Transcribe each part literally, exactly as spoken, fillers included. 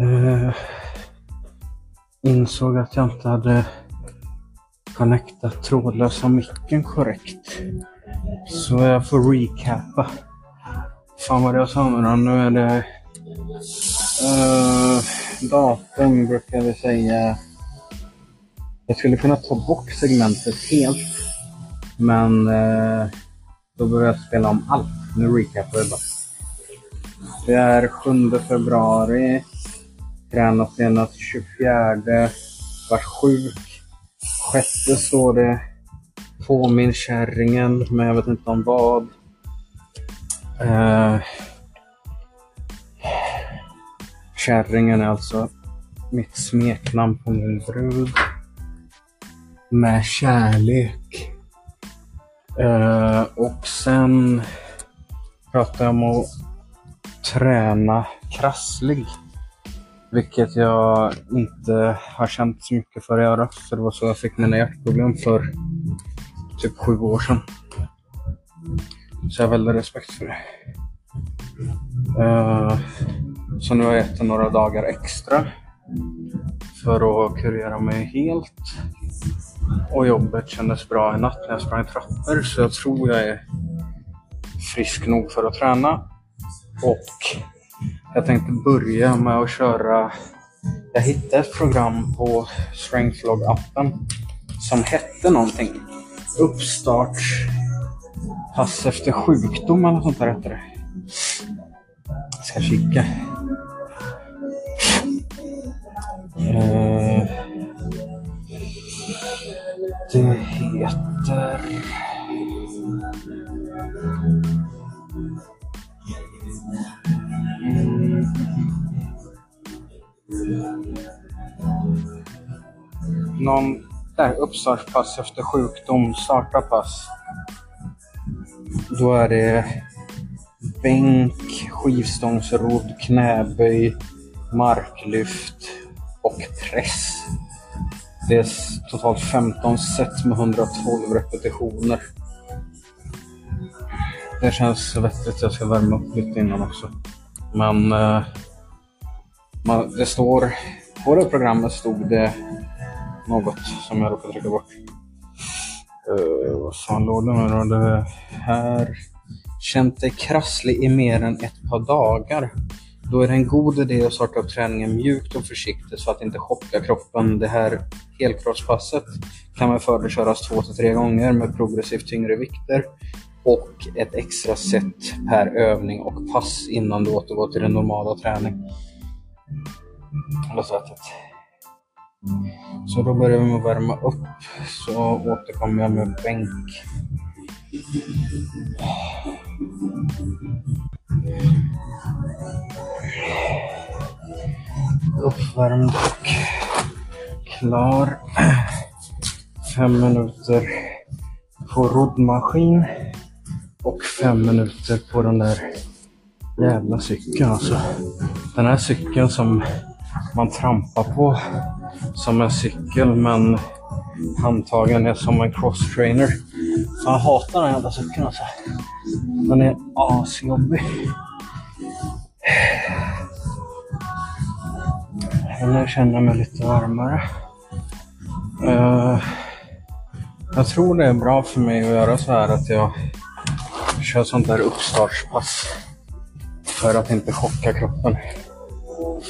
eh, insåg att jag inte hade connectat trådlösa micken korrekt. Så jag får recappa. Fan vad det jag sa. Nu är det eh, datum brukar vi säga. Jag skulle kunna ta bort segmentet helt, men eh, då började jag spela om allt. Nu recapar jag bara. Det är sjunde februari. Tränat senast tjugofjärde. Var sjuk. Sjätte står det. Påminn kärringen, men jag vet inte om vad. Eh, kärringen är alltså mitt smeknamn på min brud. Med kärlek. Eh, och sen pratade jag om att träna krasslig. Vilket jag inte har känt så mycket för att göra. För det var så jag fick mina hjärtproblem för typ sju år sedan. Så jag har väldigt respekt för det. Uh, så nu har jag gett några dagar extra för att kurera mig helt. Och jobbet kändes bra i natt när jag sprang i trappor. Så jag tror jag är frisk nog för att träna. Och jag tänkte börja med att köra. Jag hittade ett program på StrengthLog-appen som hette någonting. Uppstart pass efter sjukdom eller sånt där heter det. Jag ska kika. Det heter... Någon där, uppstartspass efter sjukdom, starta pass. Då är det bänk, skivstångsrodd, knäböj, marklyft och press. Det är totalt femton set med hundratolv repetitioner. Det känns vettigt, jag ska värma upp lite innan också. Men eh, man, det står, på det programmet stod det något som jag råkade trycka bort. Uh, vad fan låg det nu då? Det här. Känt dig krasslig i mer än ett par dagar. Då är det en god idé att starta upp träningen mjukt och försiktigt så att inte chocka kroppen. Det här helkroppspasset kan man fördel köras två till tre gånger med progressivt tyngre vikter. Och ett extra set per övning och pass innan du återgår till den normala träningen. Så då börjar vi med att värma upp. Så återkommer jag med bänk. Uppvärmd och klar. Fem minuter på roddmaskin. Och fem minuter på den där jävla cykeln alltså. Den här cykeln som man trampar på som en cykel, men handtagen är som en cross-trainer. Så jag hatar den jävla cykeln alltså. Den är asjobbig. Jag känner mig lite varmare. Uh, jag tror det är bra för mig att göra så här att jag kör sånt där uppstartspass för att inte chocka kroppen.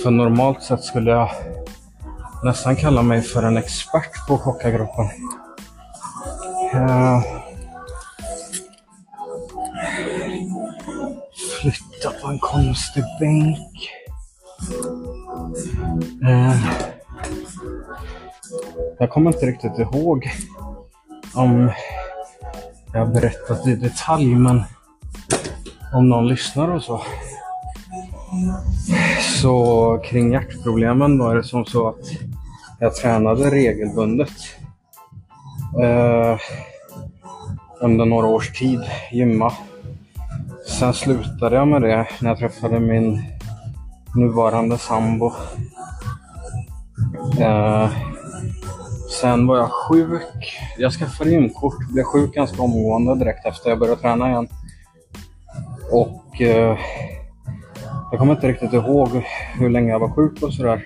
För normalt sett skulle jag nästan kalla mig för en expert på att chocka kroppen. Jag flyttar på en konstig bänk. Jag kommer inte riktigt ihåg om jag har berättat i detalj, men om någon lyssnar och så. Så kring hjärtproblemen var det som så att jag tränade regelbundet eh, under några års tid, gymma. Sen slutade jag med det när jag träffade min nuvarande sambo. Eh, sen var jag sjuk. Jag skaffade gymkort, blev sjuk ganska omgående direkt efter jag började träna igen. Och... Eh, Jag kommer inte riktigt ihåg hur länge jag var sjuk och sådär.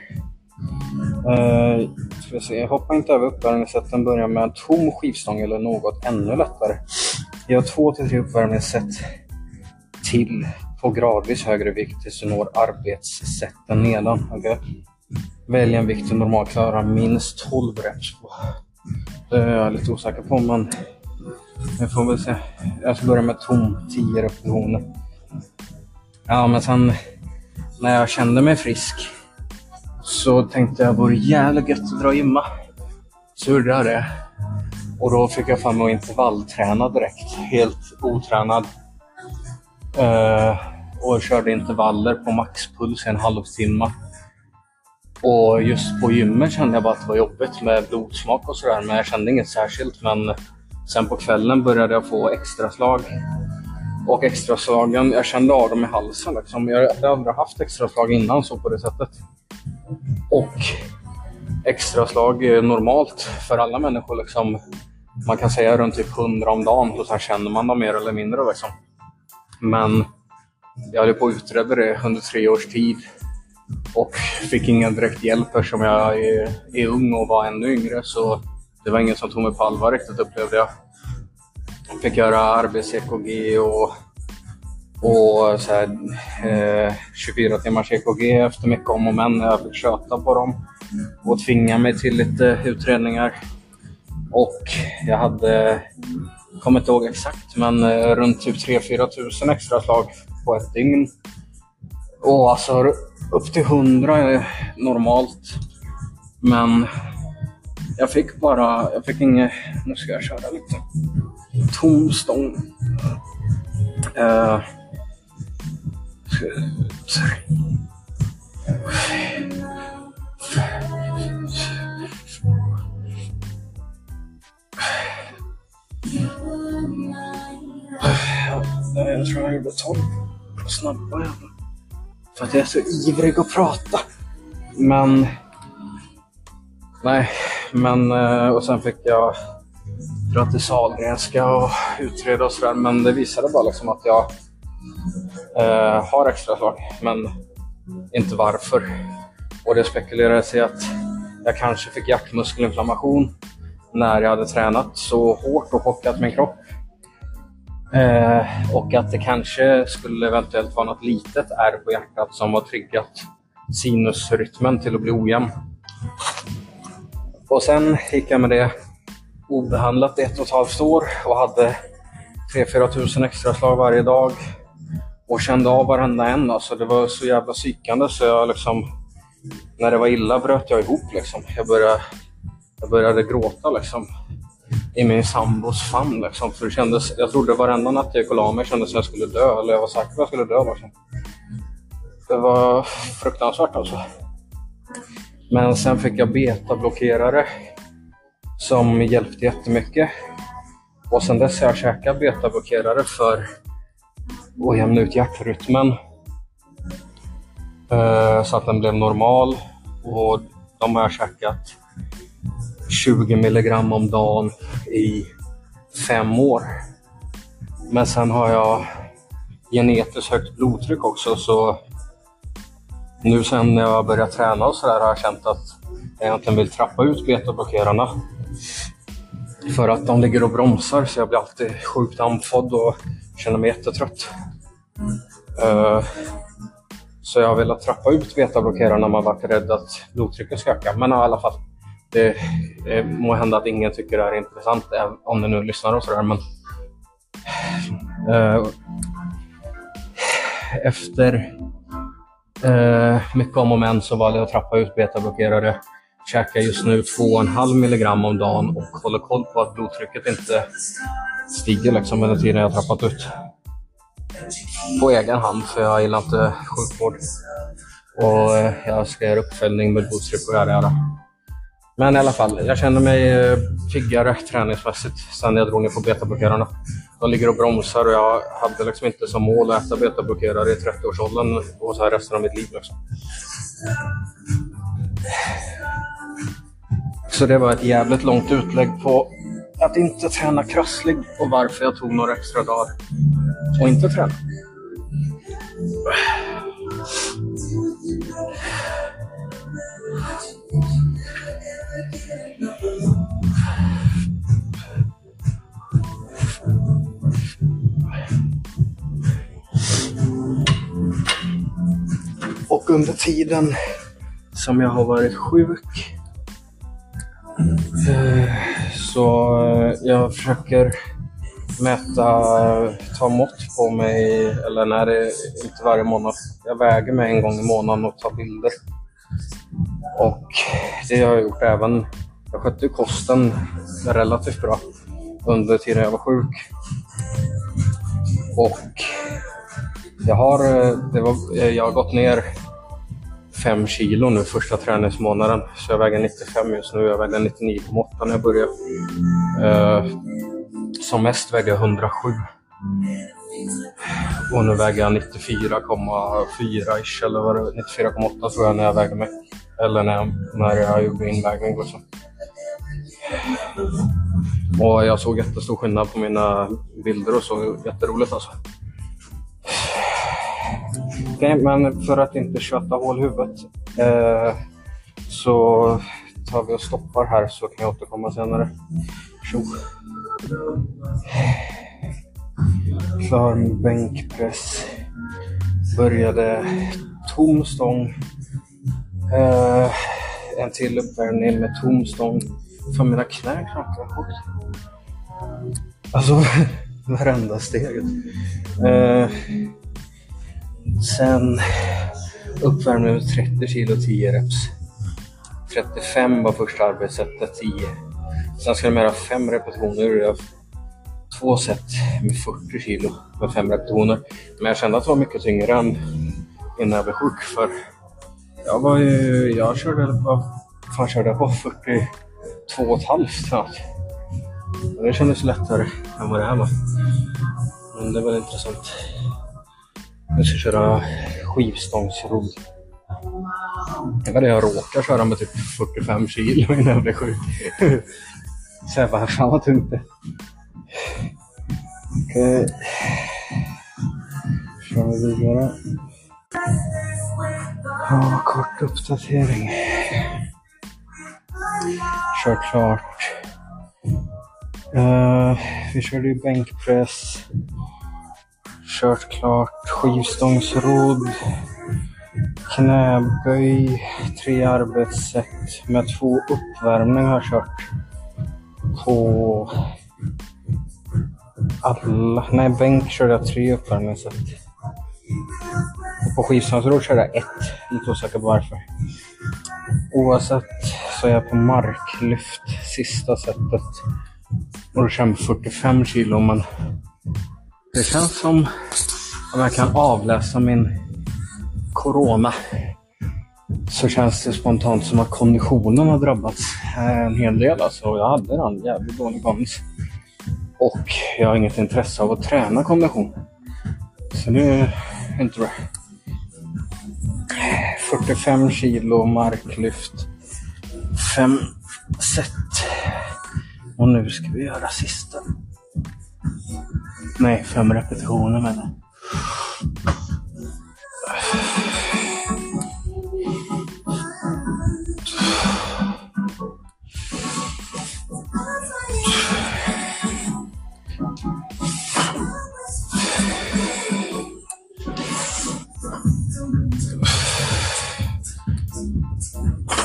Eh, ska vi se. Hoppa inte över uppvärmning så att den börjar med en tom skivstång eller något ännu lättare. Jag har två till tre uppvärmningssätt till på gradvis högre vikt tills du når arbetssätten nedan. Okay? Välj en vikt som normalt klarar minst tolv reps på. Det är jag lite osäker på, men jag får väl se. Jag ska börja med tom tio repetitioner. Ja, men sen när jag kände mig frisk så tänkte jag, vore jävligt gött att dra gymma. Så gjorde jag det. Och då fick jag fram och intervallträna direkt. Helt otränad. Uh, och körde intervaller på maxpuls i en halvtimme. Och just på gymmen kände jag bara att det var jobbigt med blodsmak och sådär. Men jag kände inget särskilt. Men sen på kvällen började jag få extra slag. Och extra slagen, jag kände av dem i halsen liksom. Jag hade aldrig haft extra slag innan så på det sättet. Och extra slag är normalt för alla människor liksom. Man kan säga runt typ hundra om dagen. Och så här känner man dem mer eller mindre liksom. Men jag hade på att utreda det under tre års tid. Och fick ingen direkt hjälp eftersom jag är, är ung och var ännu yngre. Så det var ingen som tog mig på allvar riktigt, upplevde jag. Fick göra arbets-E K G och, och så här, eh, tjugofyra timmars E K G efter mycket om och men. Jag fick köta på dem och tvinga mig till lite utredningar. Och jag hade, kommer inte ihåg exakt, men eh, runt typ tre till fyra tusen extra slag på ett dygn. Och alltså upp till hundra är normalt. Men jag fick bara, jag fick inget, nu ska jag köra lite. Tom stång. Uh, jag tror jag gjorde tolv. Snabba jävlar. För att jag är så ivrig att prata. Men... Nej, men... Och sen fick jag... dra till Sahlgrenska och utreda och sådär. Men det visade bara liksom att jag eh, har extra slag. Men inte varför. Och det spekulerade sig att jag kanske fick hjärtmuskelinflammation när jag hade tränat så hårt och chockat min kropp. Eh, och att det kanske skulle eventuellt vara något litet ärr på hjärtat som har triggat sinusrytmen till att bli ojämn. Och sen gick jag med det obehandlat ett och ett halvt år och hade tre till fyra tusen extra slag varje dag och kände av varenda en. Alltså det var så jävla psykande så jag liksom, när det var illa bröt jag ihop liksom. Jag började, jag började gråta liksom i min sambos famn liksom. För det kändes, jag trodde varenda natt jag gick och la mig kändes som jag skulle dö, eller jag var säker på att jag skulle dö liksom. Det var fruktansvärt alltså. Men sen fick jag betablockerare som hjälpte jättemycket. Och sen dess har jag käkat betablockerare för att jämna ut hjärtrytmen. Eh, så att den blev normal. Och de har jag käkat tjugo milligram om dagen i fem år. Men sen har jag genetiskt högt blodtryck också. Så nu sen när jag börjat träna och så där har jag känt att jag egentligen vill trappa ut betablockerarna. För att de ligger och bromsar så jag blir alltid sjukt andfådd och känner mig jättetrött. Uh, så jag vill trappa ut betablockerarna när man varit rädd att blodtrycket ska öka. Men i alla fall, det, det må hända att ingen tycker det är intressant om ni nu lyssnar och sådär. Men, uh, efter uh, mycket om och men så valde jag att trappa ut betablockerare. Käkar just nu två komma fem milligram om dagen och håller koll på att blodtrycket inte stiger liksom under tiden jag har trappat ut. På egen hand, för jag gillar inte sjukvård. Och jag ska göra uppföljning med blodtryck och göra. Men i alla fall, jag känner mig piggare träningsmässigt sen jag drog ner på betablockerarna. De ligger och bromsar och jag hade liksom inte som mål att äta betablockerare i trettioårsåldern och så här resten av mitt liv liksom. Så det var ett jävligt långt utlägg på att inte träna krasslig och varför jag tog några extra dagar och inte träna. Och under tiden som jag har varit sjuk så jag försöker mäta, ta mått på mig, eller när det är inte varje månad. Jag väger mig en gång i månaden och tar bilder. Och det har jag gjort även, jag skötte kosten relativt bra under tiden jag var sjuk. Och jag har, det var, jag har gått ner fem kilo nu första träningsmånaden. Så jag väger nittiofem just nu, jag väger nittionio komma åtta när jag började. Uh, som mest väger jag hundrasju. Och nu väger jag nittiofyra komma fyra eller vad det nittiofyra komma åtta tror jag när jag väger mig. Eller när jag, när jag gjorde invägning och så. Och jag såg jättestor skillnad på mina bilder och så, jätteroligt alltså. Okej, men för att inte köta hål i huvudet eh, så tar vi och stoppar här så kan jag återkomma senare. Tjo. Klar bänkpress. Började tom stång. Eh, en till uppvärmning med tom stång. För mina knän knackar på. Alltså varenda steget. Eh, Sen uppvärmning med trettio kilo tio reps. trettiofem var första arbetssättet, tio. Sen ska jag göra fem repetitioner. Två set med fyrtio kilo med fem repetitioner. Men jag kände att det var mycket tyngre än innan jag blev sjuk. För jag var ju, jag körde, vad fan körde jag på? fyrtiotvå och ett halvt snart. Det kändes lättare än vad det här var. Men det var intressant. Jag ska köra skivstångsroll. Det var det jag råkade köra med typ fyrtiofem kilo innan jag blev sjuk. Så jag bara, fan vad tungt det. Okej. Kör vi vidare. Ja, kort uppdatering. Kör klart. Uh, vi körde ju bänkpress. Kört klart, skivstångsrodd, knäböj, tre arbetssätt med två uppvärmningar har jag kört på alla, nej bänk körde jag tre uppvärmningssätt och på skivstångsrodd körde jag ett, lite osäker på varför. Oavsett så är jag på marklyft, sista sättet och då känner jag fyrtiofem kilo men det känns som om jag kan avläsa min corona så känns det spontant som att konditionen har drabbats en hel del. Alltså jag hade en jävligt dålig kondis och jag har inget intresse av att träna kondition. Så nu är det inte bra. fyrtiofem kilo marklyft, fem set och nu ska vi göra sista. Nej, fem repetitioner med det.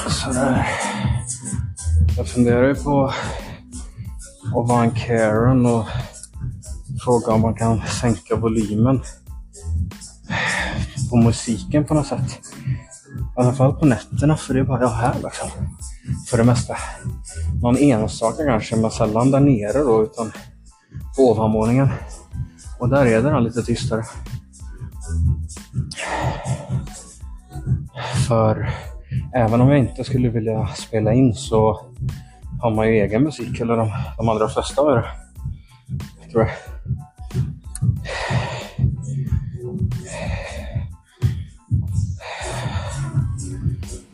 Sådär. Jag funderar ju på att vara en Karen och fråga om man kan sänka volymen på musiken på något sätt. I alla fall på nätterna, för det är bara jag här liksom. För det mesta. Någon enstaka kanske, men sällan där nere då, utan på ovanvåningen. Och där är den lite tystare. För även om jag inte skulle vilja spela in så har man ju egen musik, eller de, de allra flesta har det. Jag tror jag.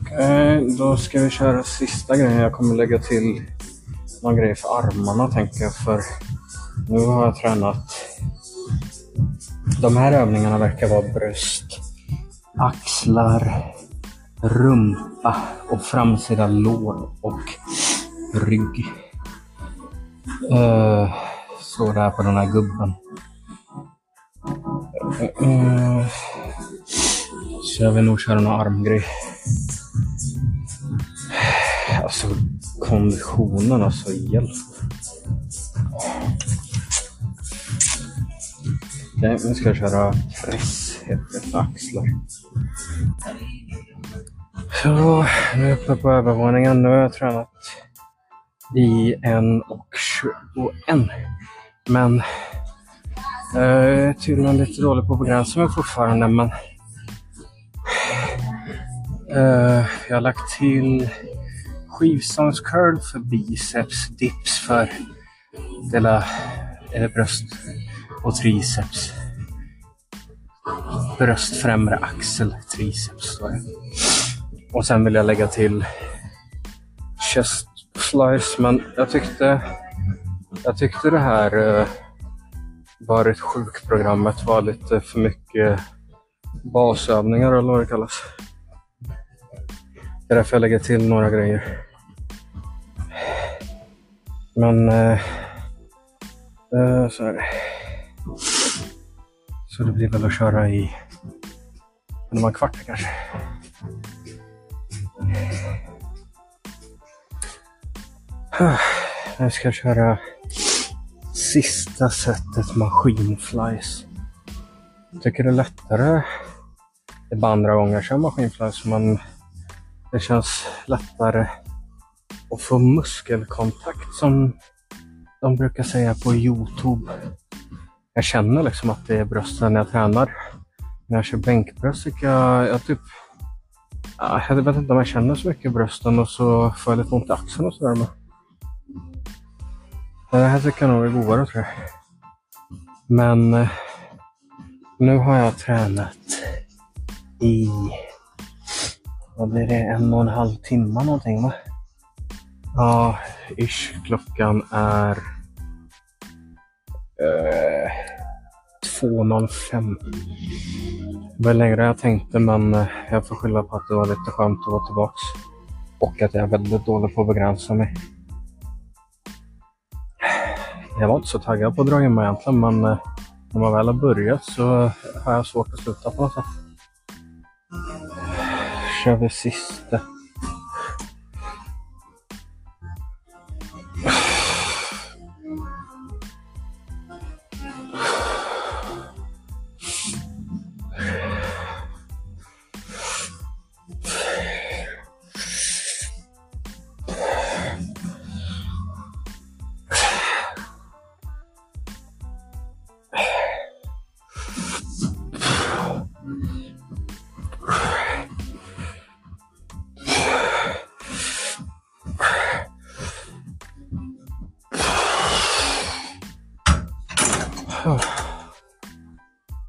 Okej, då ska vi köra sista grejen. Jag kommer lägga till någon grej för armarna tänker jag, för nu har jag tränat. De här övningarna verkar vara bröst, axlar, rumpa och framsida lår och rygg. Uh, så där på den här gubben. Uh, uh. Så jag vill nog köra någon armgrej. Alltså konditionen, alltså hjälp. Nej, nu ska jag köra press, helt axlar. Så, nu är jag uppe på övervåningen. Nu har jag tränat i en och tjugoen. Men jag är tydligen lite dålig på begränsning fortfarande, men Uh, jag har lagt till skivstångscurl för biceps, dips för dela, eller bröst och triceps. Bröst, främre axel, triceps. Och sen vill jag lägga till chest flies, men jag tyckte jag tyckte det här uh, var ett sjukt programmet var lite för mycket basövningar eller vad det kallas. Därför jag lägger till några grejer. Men eh, så är det. Så det blir väl att köra i några kvart kanske. Nu ska jag köra sista sättet maskinflies. Jag tycker det är lättare. Det är andra gånger jag kör maskinflies, men det känns lättare att få muskelkontakt, som de brukar säga på YouTube. Jag känner liksom att det är brösten när jag tränar. När jag kör bänkpress tycker jag, jag typ... Jag vet inte om jag känner så mycket brösten, och så får jag lite ont i axeln och sådär. Det här tycker jag nog är godare, tror jag. Men nu har jag tränat i... Vad blir det? En och en halv timme någonting, va? Ja, ish. Klockan är eh, två noll fem. Det var längre jag tänkte, men jag får skylla på att det var lite skönt att vara tillbaks. Och att jag är väldigt dålig på att begränsa mig. Jag var inte så taggad på att dra in mig egentligen, men när man väl har börjat så har jag svårt att sluta på något sätt. Kör vi sista.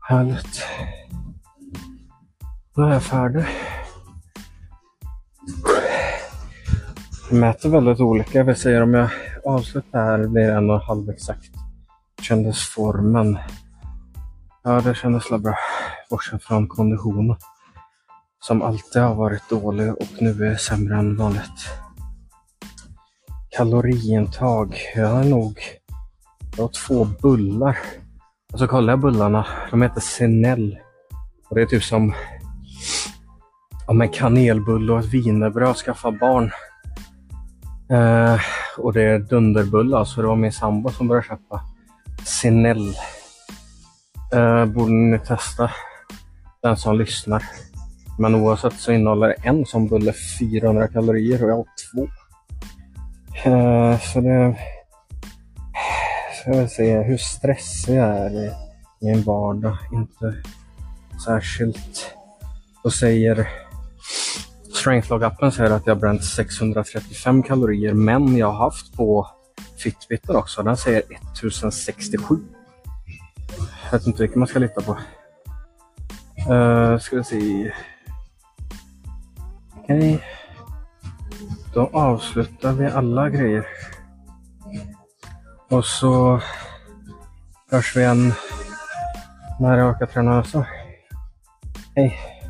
Härligt. Då är jag färdig. Jag mäter väldigt olika. Jag vill säga, om jag avslutar här blir en och en halv exakt. Kändes formen. Ja, det kändes bra. Bortsen från konditionen, som alltid har varit dålig och nu är sämre än vanligt. Kaloriintag. Jag har nog jag har två bullar. Och så kollar jag bullarna. De heter Cinell. Och det är typ som om en kanelbulle och ett vinerbröd skaffar barn. Eh, och det är dunderbullar, så det var min sambo som började köpa Cinell. Eh, borde ni testa, den som lyssnar. Men oavsett så innehåller en som bulle fyrahundra kalorier och jag har två. Eh, så det... Jag vill se hur stressig jag är i min vardag. Inte särskilt. Och säger StrengthLog-appen säger att jag har bränt sexhundratrettiofem kalorier. Men jag har haft på Fitbiten också. Den säger ettusensextiosju. Jag vet inte vilken man ska lita på. Uh, ska vi se. Okej. Okay. Då avslutar vi alla grejer. Och så hörs vi igen när jag orkar träna. Så hej!